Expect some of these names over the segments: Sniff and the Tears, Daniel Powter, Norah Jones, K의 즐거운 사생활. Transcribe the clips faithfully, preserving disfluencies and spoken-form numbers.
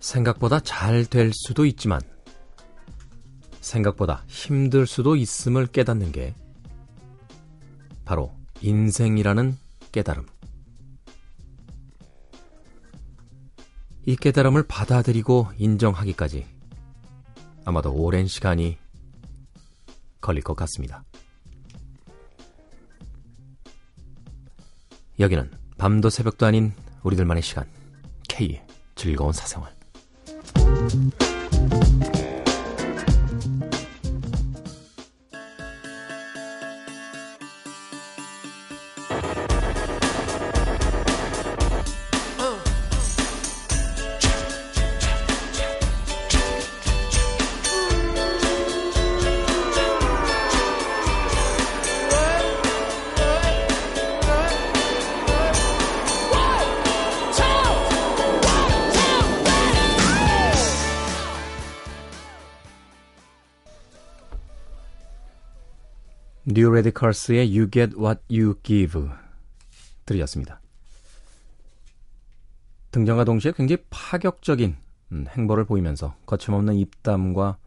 생각보다 잘 될 수도 있지만 생각보다 힘들 수도 있음을 깨닫는 게 바로 인생이라는 깨달음. 이 깨달음을 받아들이고 인정하기까지 아마도 오랜 시간이 걸릴 것 같습니다. 여기는 밤도 새벽도 아닌 우리들만의 시간, K의 즐거운 사생활. 뉴 레디컬스의 You Get What You Give 들으셨습니다. 등장과 동시에 굉장히 파격적인 행보를 보이면서 거침없는 입담과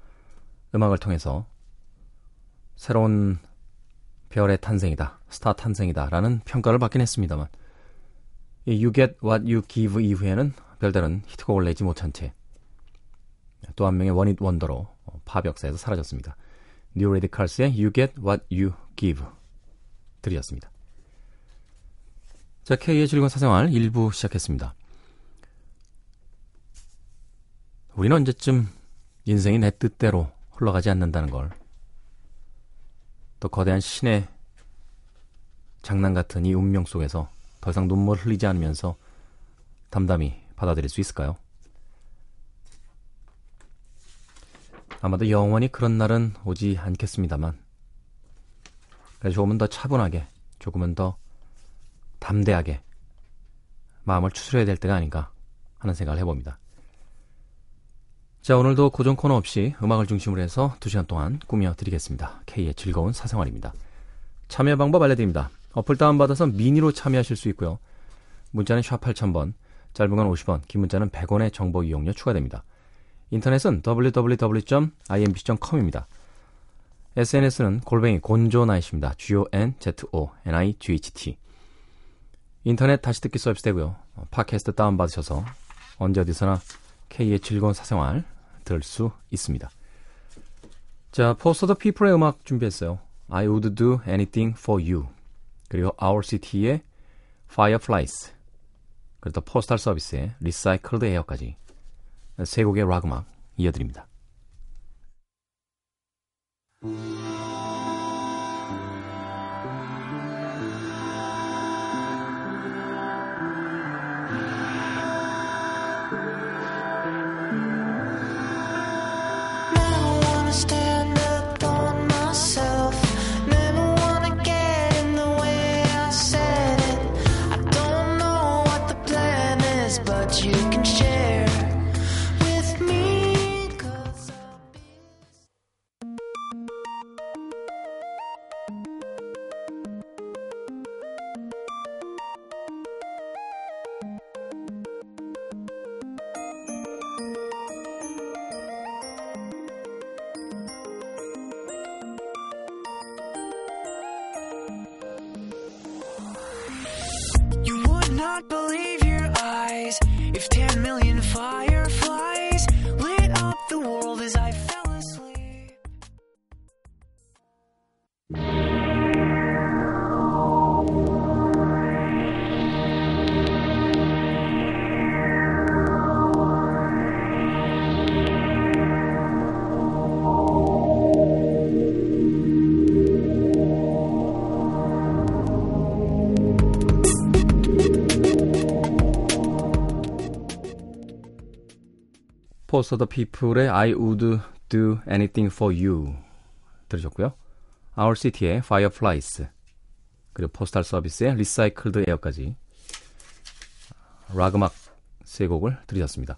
음악을 통해서 새로운 별의 탄생이다, 스타 탄생이다 라는 평가를 받긴 했습니다만, 이 You Get What You Give 이후에는 별다른 히트곡을 내지 못한 채 또 한 명의 원잇 원더로 팝 역사에서 사라졌습니다. 뉴 레디컬스의 You Get What You Give 들이었습니다. 자, K의 즐거운 사생활 일 부 시작했습니다. 우리는 언제쯤 인생이 내 뜻대로 흘러가지 않는다는 걸, 또 거대한 신의 장난 같은 이 운명 속에서 더 이상 눈물 흘리지 않으면서 담담히 받아들일 수 있을까요? 아마도 영원히 그런 날은 오지 않겠습니다만, 조금은 더 차분하게, 조금은 더 담대하게 마음을 추스려야 될 때가 아닌가 하는 생각을 해봅니다. 자, 오늘도 고정 코너 없이 음악을 중심으로 해서 두 시간 동안 꾸며드리겠습니다. K의 즐거운 사생활입니다. 참여 방법 알려드립니다. 어플 다운받아서 미니로 참여하실 수 있고요. 문자는 샵 팔천 번, 짧은 건 오십 원, 긴 문자는 백 원의 정보 이용료 추가됩니다. 인터넷은 더블유 더블유 더블유 점 아이엠비씨 점 컴입니다. 에스엔에스는 골뱅이 곤조나잇입니다. 지 오 엔 지 오 엔 아이 지 에이치 티. 인터넷 다시 듣기 서비스 되고요. 팟캐스트 다운받으셔서 언제 어디서나 K의 즐거운 사생활 들을 수 있습니다. 자, 포스터 더 피플의 음악 준비했어요. I would do anything for you. 그리고 Our City의 Fireflies. 그리고 또 포스탈 서비스의 Recycled Air까지. 세 곡의 락 음악 이어드립니다. 포스터 더 피플의 I would do anything for you 들으셨고요. Our City의 Fireflies, 그리고 포스탈 서비스의 Recycled Air까지 락 음악 세 곡을 들으셨습니다.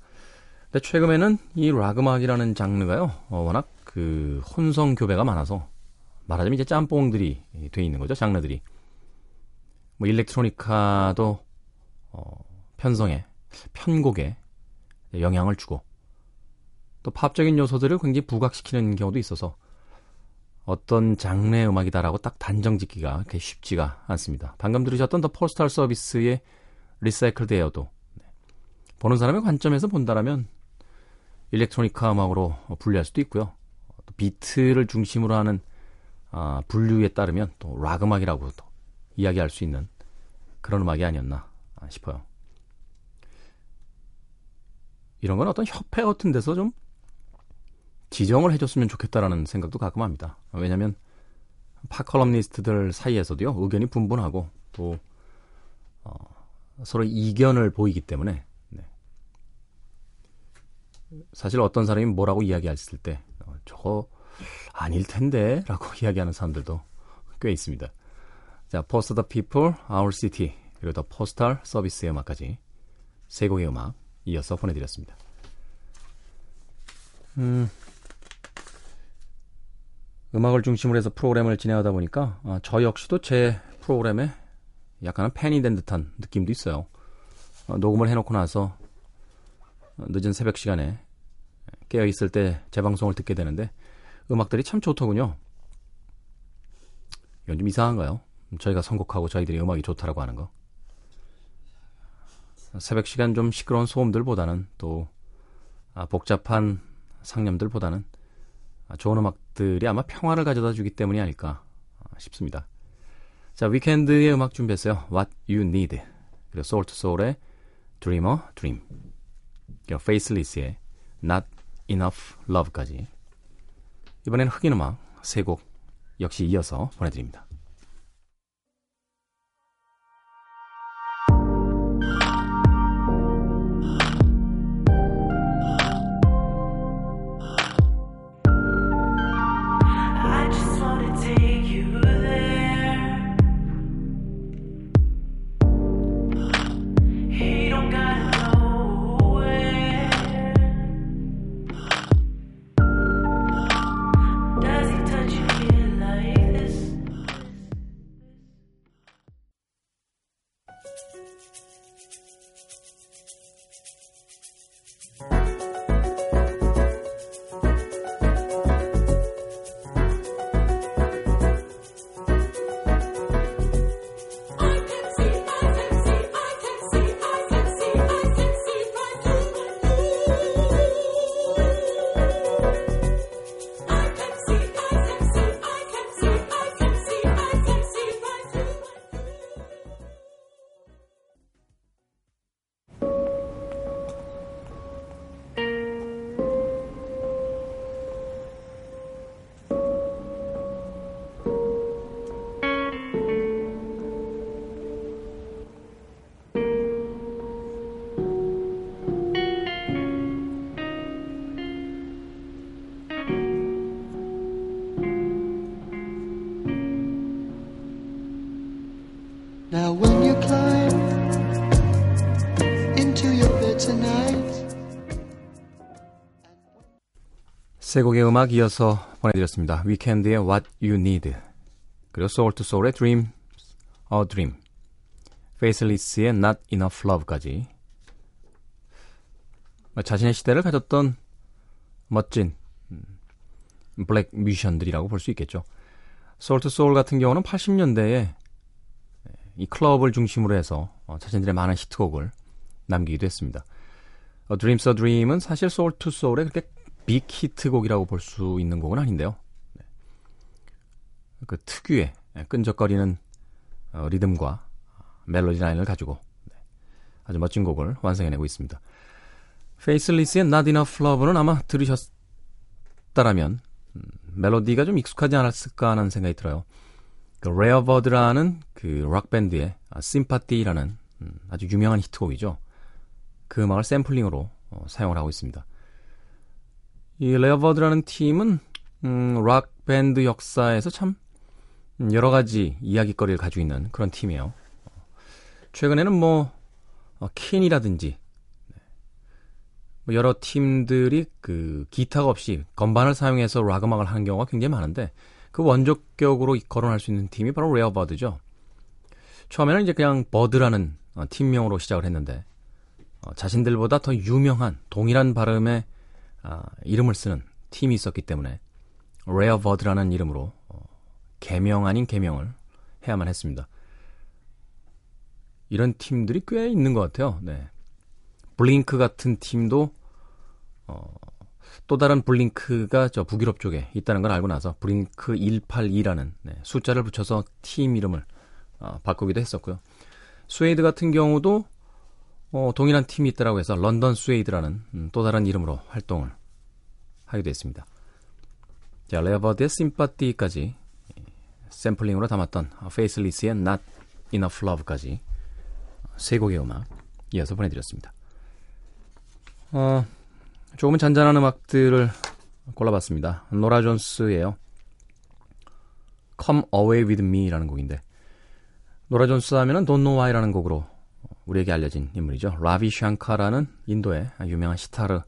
근데 최근에는 이 락 음악이라는 장르가요, 어, 워낙 그 혼성 교배가 많아서 말하자면 이제 짬뽕들이 돼 있는 거죠, 장르들이. 뭐 일렉트로니카도 어, 편성에, 편곡에 영향을 주고 또 팝적인 요소들을 굉장히 부각시키는 경우도 있어서 어떤 장르의 음악이다라고 딱 단정짓기가 그렇게 쉽지가 않습니다. 방금 들으셨던 더 포스탈 서비스의 리사이클드 에어도 보는 사람의 관점에서 본다라면 일렉트로니카 음악으로 분류할 수도 있고요. 또 비트를 중심으로 하는 아, 분류에 따르면 또 락 음악이라고 또 이야기할 수 있는 그런 음악이 아니었나 싶어요. 이런 건 어떤 협회 같은 데서 좀 지정을 해줬으면 좋겠다라는 생각도 가끔 합니다. 왜냐하면 팝컬럼니스트들 사이에서도요 의견이 분분하고 또 어, 서로 이견을 보이기 때문에 네. 사실 어떤 사람이 뭐라고 이야기했을 때 어, 저거 아닐 텐데 라고 이야기하는 사람들도 꽤 있습니다. 자, Post the People, Our City 그리고 더 포스탈 서비스의 음악까지 세 곡의 음악 이어서 보내드렸습니다. 음... 음악을 중심으로 해서 프로그램을 진행하다 보니까 아, 저 역시도 제 프로그램에 약간은 팬이 된 듯한 느낌도 있어요. 아, 녹음을 해놓고 나서 늦은 새벽 시간에 깨어있을 때 재방송을 듣게 되는데 음악들이 참 좋더군요. 이건 좀 이상한가요? 저희가 선곡하고 저희들이 음악이 좋다라고 하는 거. 새벽 시간 좀 시끄러운 소음들보다는 또 아, 복잡한 상념들보다는 좋은 음악들이 아마 평화를 가져다 주기 때문이 아닐까 싶습니다. 자, 위켄드의 음악 준비했어요. What You Need 그리고 Soul to Soul의 Dreamer Dream 그리고 Faceless의 Not Enough Love까지 이번에는 흑인 음악 세 곡 역시 이어서 보내드립니다. 세 곡의 음악 이어서 보내드렸습니다. 위켄드의 What You Need 그리고 Soul to Soul의 Dream, A Dream Faceless의 Not Enough Love까지 자신의 시대를 가졌던 멋진 블랙 뮤지션들이라고 볼 수 있겠죠. Soul to Soul 같은 경우는 팔십 년대에 이 클럽을 중심으로 해서 자신들의 많은 히트곡을 남기기도 했습니다. A Dream's A Dream은 사실 Soul to Soul의 그렇게 빅 히트곡이라고 볼 수 있는 곡은 아닌데요. 그 특유의 끈적거리는 리듬과 멜로디 라인을 가지고 아주 멋진 곡을 완성해내고 있습니다. Faceless의 Not Enough Love는 아마 들으셨다라면 멜로디가 좀 익숙하지 않았을까 하는 생각이 들어요. 그 레어버드라는 그 록밴드의 심파티라는 아주 유명한 히트곡이죠. 그 음악을 샘플링으로 사용을 하고 있습니다. 이 레어버드라는 팀은 음, 록밴드 역사에서 참 여러가지 이야기거리를 가지고 있는 그런 팀이에요. 최근에는 뭐 어, 킨이라든지 여러 팀들이 그 기타가 없이 건반을 사용해서 락 음악을 하는 경우가 굉장히 많은데 그 원조격으로 거론할 수 있는 팀이 바로 레어버드죠. 처음에는 이제 그냥 버드라는 팀명으로 시작을 했는데 자신들보다 더 유명한 동일한 발음의 이름을 쓰는 팀이 있었기 때문에 레어버드라는 이름으로 개명 아닌 개명을 해야만 했습니다. 이런 팀들이 꽤 있는 것 같아요. 네. 블링크 같은 팀도 어, 또 다른 블링크가 저 북유럽 쪽에 있다는 걸 알고 나서 블링크 백팔십이라는 네, 숫자를 붙여서 팀 이름을 어, 바꾸기도 했었고요. 스웨이드 같은 경우도 어, 동일한 팀이 있다고 해서 런던 스웨이드라는 음, 또 다른 이름으로 활동을 하기도 했습니다. 자, 레어버드의 심파티까지 샘플링으로 담았던 페이슬리스의 Not Enough Love까지 세 곡의 음악 이어서 보내드렸습니다. 어, 조금은 잔잔한 음악들을 골라봤습니다. 노라 존스예요. Come Away With Me라는 곡인데 노라 존스 하면은 Don't Know Why라는 곡으로 우리에게 알려진 인물이죠. 라비 샹카라는 인도의 유명한 시타르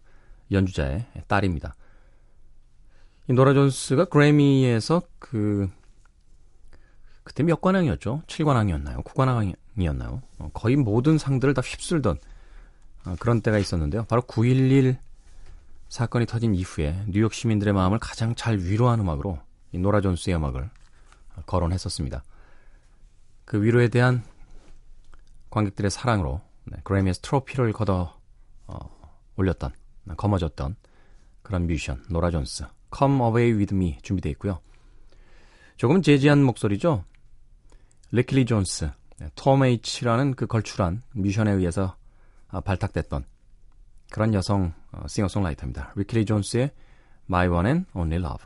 연주자의 딸입니다. 이 노라 존스가 그래미에서 그 그때 몇 관왕이었죠? 칠 관왕이었나요? 구 관왕이었나요? 어, 거의 모든 상들을 다 휩쓸던 어, 그런 때가 있었는데요. 바로 구 일일 사건이 터진 이후에 뉴욕 시민들의 마음을 가장 잘 위로한 음악으로 이 노라 존스의 음악을 거론했었습니다. 그 위로에 대한 관객들의 사랑으로 네, 그래미에서 트로피를 걷어 어, 올렸던, 거머졌던 그런 뮤지션 노라 존스. Come Away With Me 준비되어 있고요. 조금 재즈한 목소리죠. 리클리 존스, 톰 H라는 그 걸출한 뮤션에 의해서 발탁됐던 그런 여성 싱어송라이터입니다. 리클리 존스의 My One and Only Love,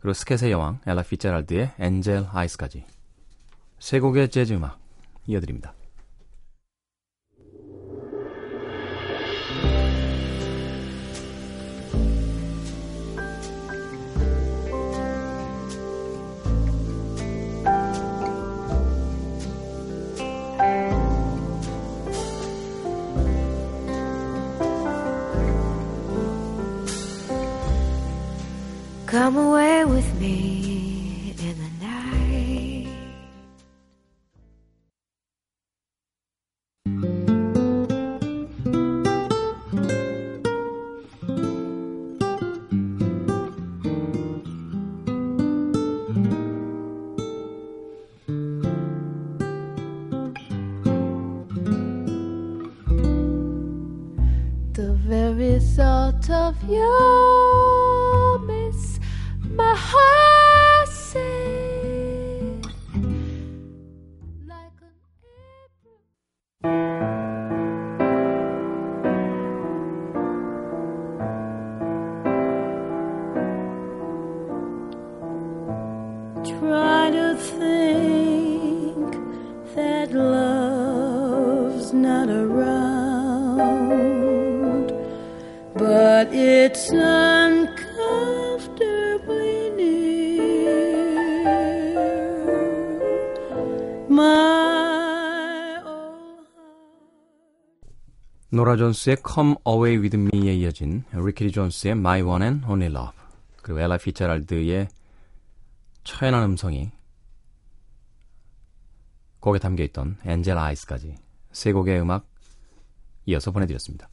그리고 스캣의 여왕 엘라 피츠제럴드의 엔젤 아이스까지 세 곡의 재즈 음악 이어드립니다. Come away with me in the night. The very thought of you 노라 존스의 Come Away With Me에 이어진 리키리 존스의 My One and Only Love, 그리고 엘라 피츠제럴드의 처연한 음성이 곡에 담겨있던 엔젤 아이스까지 세 곡의 음악 이어서 보내드렸습니다.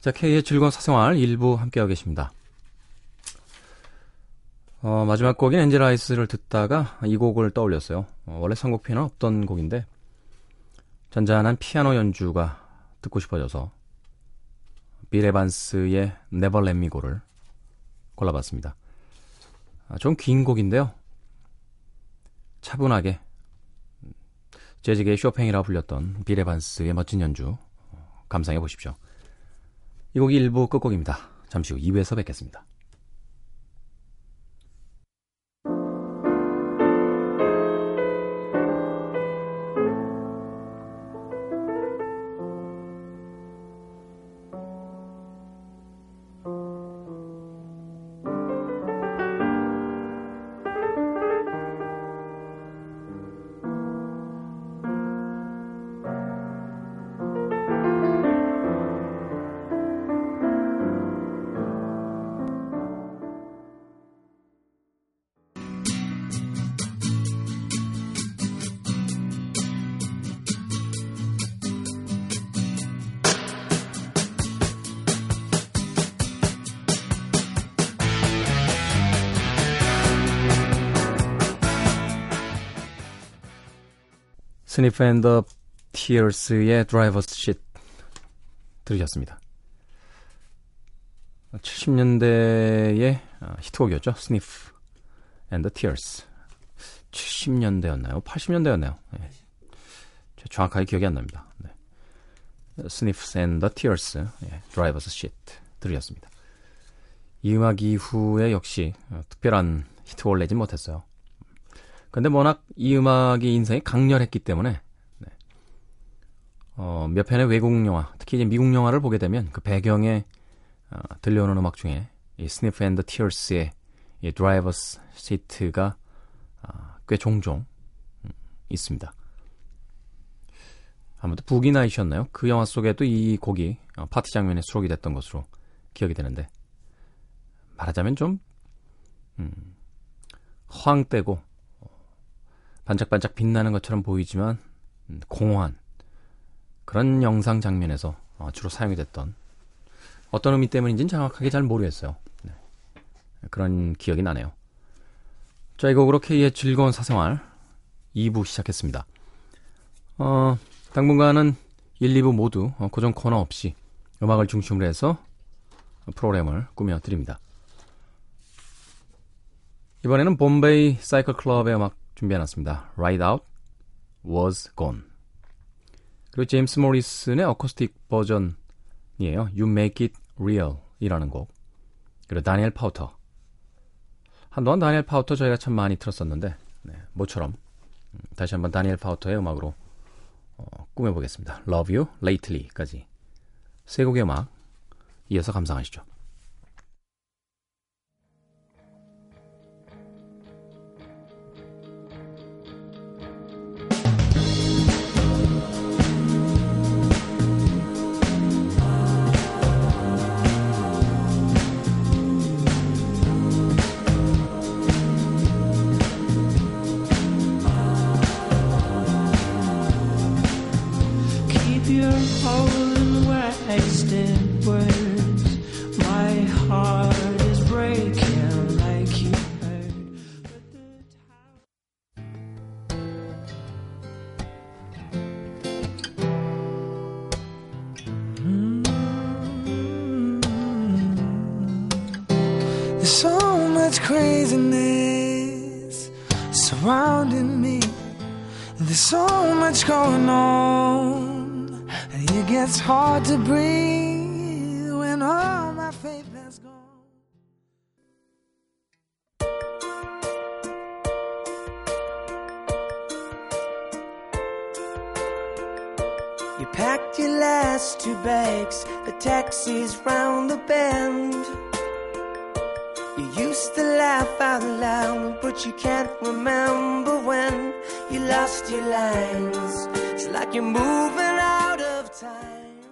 자, K의 즐거운 사생활 일부 함께하고 계십니다. 어, 마지막 곡인 엔젤 아이스를 듣다가 이 곡을 떠올렸어요. 어, 원래 선곡표에는 없던 곡인데 잔잔한 피아노 연주가 듣고 싶어져서 빌 에반스의 Never Let Me Go를 골라봤습니다. 아, 좀 긴 곡인데요. 차분하게 재즈계의 쇼팽이라 불렸던 빌 에반스의 멋진 연주 감상해 보십시오. 이 곡이 일부 끝곡입니다. 잠시 후 이 부에서 뵙겠습니다. Sniff and the Tears의 Driver's Seat 들으셨습니다. 칠십 년대의 히트곡이었죠. Sniff and the Tears. 칠십 년대였나요? 팔십 년대였나요? 네. 정확하게 기억이 안 납니다. 네. Sniff and the Tears, 네. Driver's Seat 들으셨습니다. 이 음악 이후에 역시 특별한 히트곡을 내진 못했어요. 근데 워낙 이 음악이 인상이 강렬했기 때문에 네. 어, 몇 편의 외국 영화, 특히 이제 미국 영화를 보게 되면 그 배경에 어, 들려오는 음악 중에 이 Sniff and the Tears의 이 Driver's Seat가 어, 꽤 종종 음, 있습니다. 아무튼 북이 나이셨나요? 그 영화 속에도 이 곡이 어, 파티 장면에 수록이 됐던 것으로 기억이 되는데 말하자면 좀 음, 허황되고 반짝반짝 빛나는 것처럼 보이지만 공허한 그런 영상 장면에서 주로 사용이 됐던 어떤 의미 때문인지는 정확하게 잘 모르겠어요. 네. 그런 기억이 나네요. 자, 이 곡으로 K의 즐거운 사생활 이 부 시작했습니다. 어, 당분간은 일, 이 부 모두 고정 코너 없이 음악을 중심으로 해서 프로그램을 꾸며드립니다. 이번에는 봄베이 사이클 클럽의 음악 준비해놨습니다. Ride Out, Was Gone. 그리고 제임스 모리슨의 어쿠스틱 버전이에요. You Make It Real 이라는 곡. 그리고 다니엘 파우터. 한동안 다니엘 파우터 저희가 참 많이 들었었는데 네, 모처럼 다시 한번 다니엘 파우터의 음악으로 어, 꾸며보겠습니다. Love You Lately까지 세 곡의 음악 이어서 감상하시죠. You packed your last two bags, the taxi's round the bend. You used to laugh out loud, but you can't remember when you lost your lines. It's like you're moving out of time.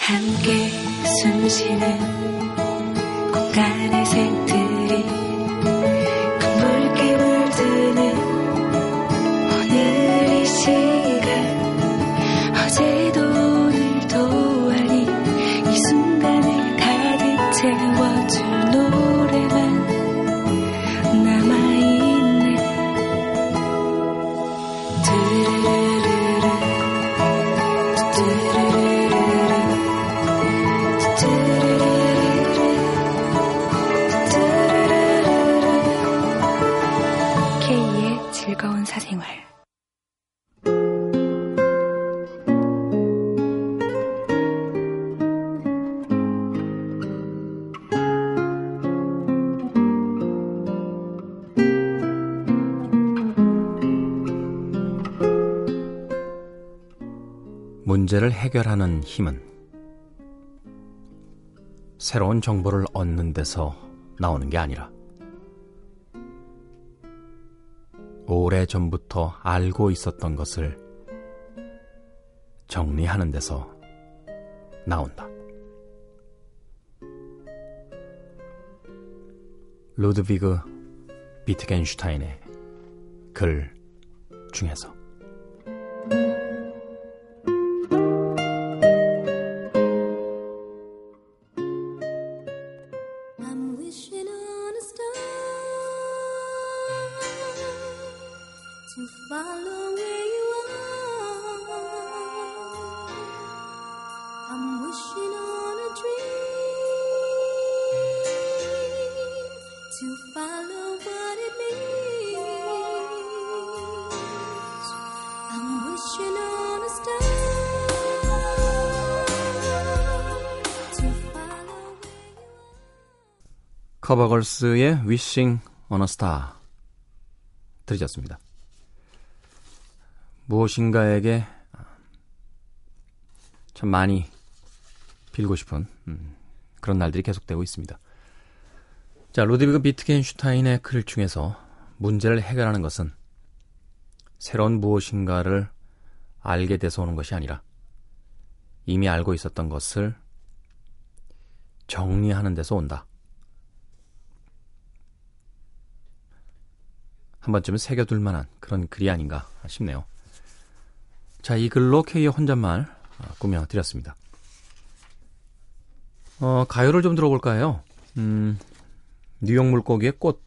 함께 숨쉬는 공간의 색들이 어제도 오늘도 아닌 이 순간을 가득 채워줄 노래만 남아있네. 뚜루루루루 뚜루루루루 뚜루루루루 K의 즐거운 사생활. 문제를 해결하는 힘은 새로운 정보를 얻는 데서 나오는 게 아니라 오래전부터 알고 있었던 것을 정리하는 데서 나온다. 루드비그 비트겐슈타인의 글 중에서. follow where you are. I'm wishing on a dream to follow what it means. I'm wishing on a star to follow where you are. 커버걸스의 Wishing on a Star 들으셨습니다. 무엇인가에게 참 많이 빌고 싶은 음, 그런 날들이 계속되고 있습니다. 자, 루드비그 비트겐슈타인의 글 중에서 문제를 해결하는 것은 새로운 무엇인가를 알게 돼서 오는 것이 아니라 이미 알고 있었던 것을 정리하는 데서 온다. 한 번쯤은 새겨둘 만한 그런 글이 아닌가 싶네요. 자, 이 글로 K의 혼잣말 꾸며드렸습니다. 어, 가요를 좀 들어볼까 해요. 음, 뉴욕 물고기의 꽃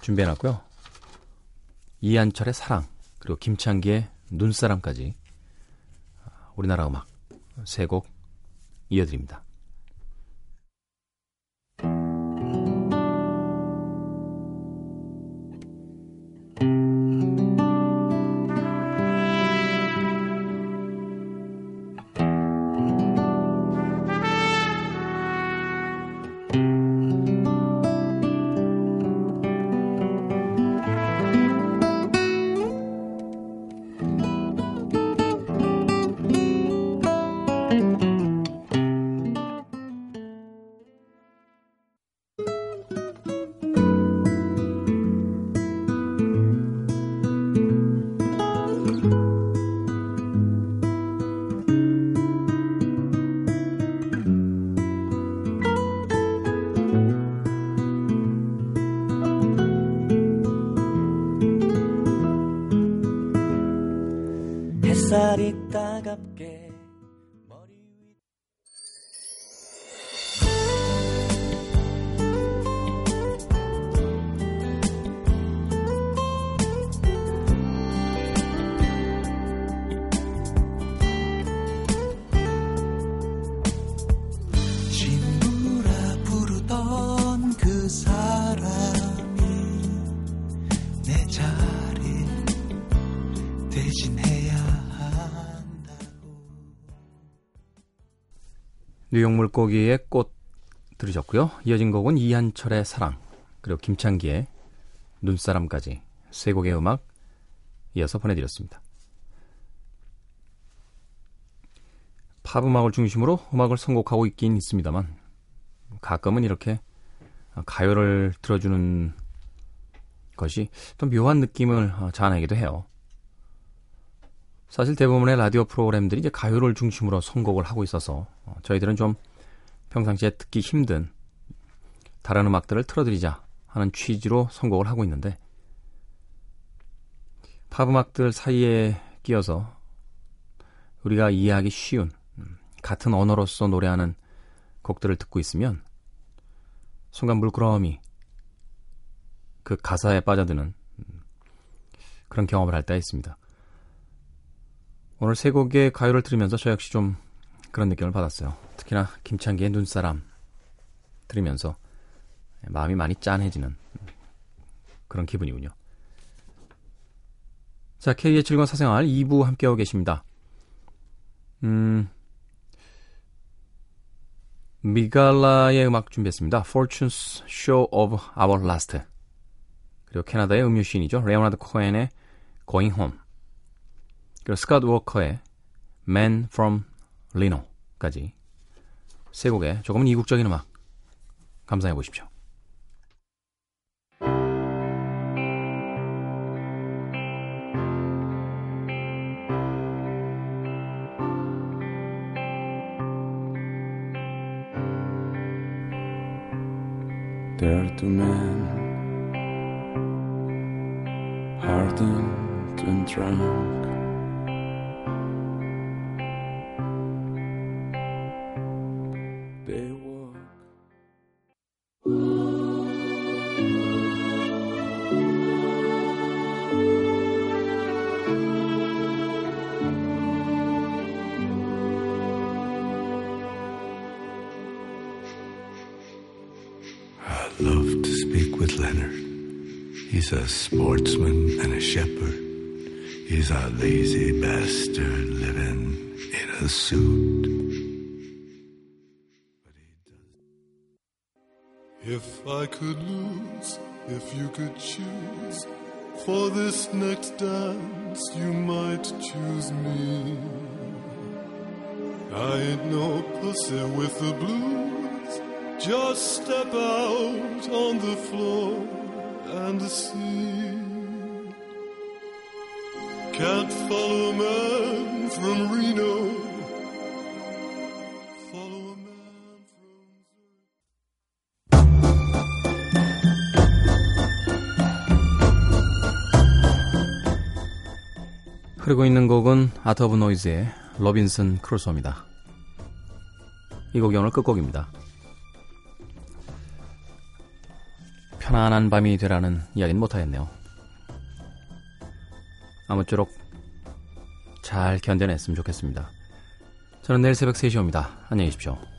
준비해놨고요. 이한철의 사랑, 그리고 김창기의 눈사람까지 우리나라 음악 세 곡 이어드립니다. 뉴욕 물고기의 꽃 들으셨고요. 이어진 곡은 이한철의 사랑, 그리고 김창기의 눈사람까지 세 곡의 음악 이어서 보내드렸습니다. 팝 음악을 중심으로 음악을 선곡하고 있긴 있습니다만 가끔은 이렇게 가요를 들어주는 것이 또 묘한 느낌을 자아내기도 해요. 사실 대부분의 라디오 프로그램들이 이제 가요를 중심으로 선곡을 하고 있어서 저희들은 좀 평상시에 듣기 힘든 다른 음악들을 틀어드리자 하는 취지로 선곡을 하고 있는데, 팝 음악들 사이에 끼어서 우리가 이해하기 쉬운 같은 언어로서 노래하는 곡들을 듣고 있으면 순간 물끄러미 그 가사에 빠져드는 그런 경험을 할 때가 있습니다. 오늘 세 곡의 가요를 들으면서 저 역시 좀 그런 느낌을 받았어요. 특히나 김창기의 눈사람 들으면서 마음이 많이 짠해지는 그런 기분이군요. 자, K의 즐거운 사생활 이 부 함께하고 계십니다. 음, 미갈라의 음악 준비했습니다. Fortune's Show of Our Last, 그리고 캐나다의 음유 시인이죠. 레오나드 코엔의 Going Home, 그리고 스캇 워커의 Man from Reno까지 세 곡의 조금은 이국적인 음악 감상해 보십시오. There are two men hardened and drunk, loved to speak with Leonard. He's a sportsman and a shepherd. He's a lazy bastard living in a suit. If I could lose, if you could choose, for this next dance you might choose me. I ain't no pussy with the blues, just step out on the floor and see. Can't follow a man from Reno, follow a man from... 흐르고 있는 곡은 아트 오브 노이즈의 로빈슨 크루소입니다. 이 곡이 오늘 끝곡입니다. 편안한 밤이 되라는 이야기는 못하겠네요. 아무쪼록 잘 견뎌냈으면 좋겠습니다. 저는 내일 새벽 세 시 옵니다. 안녕히 계십시오.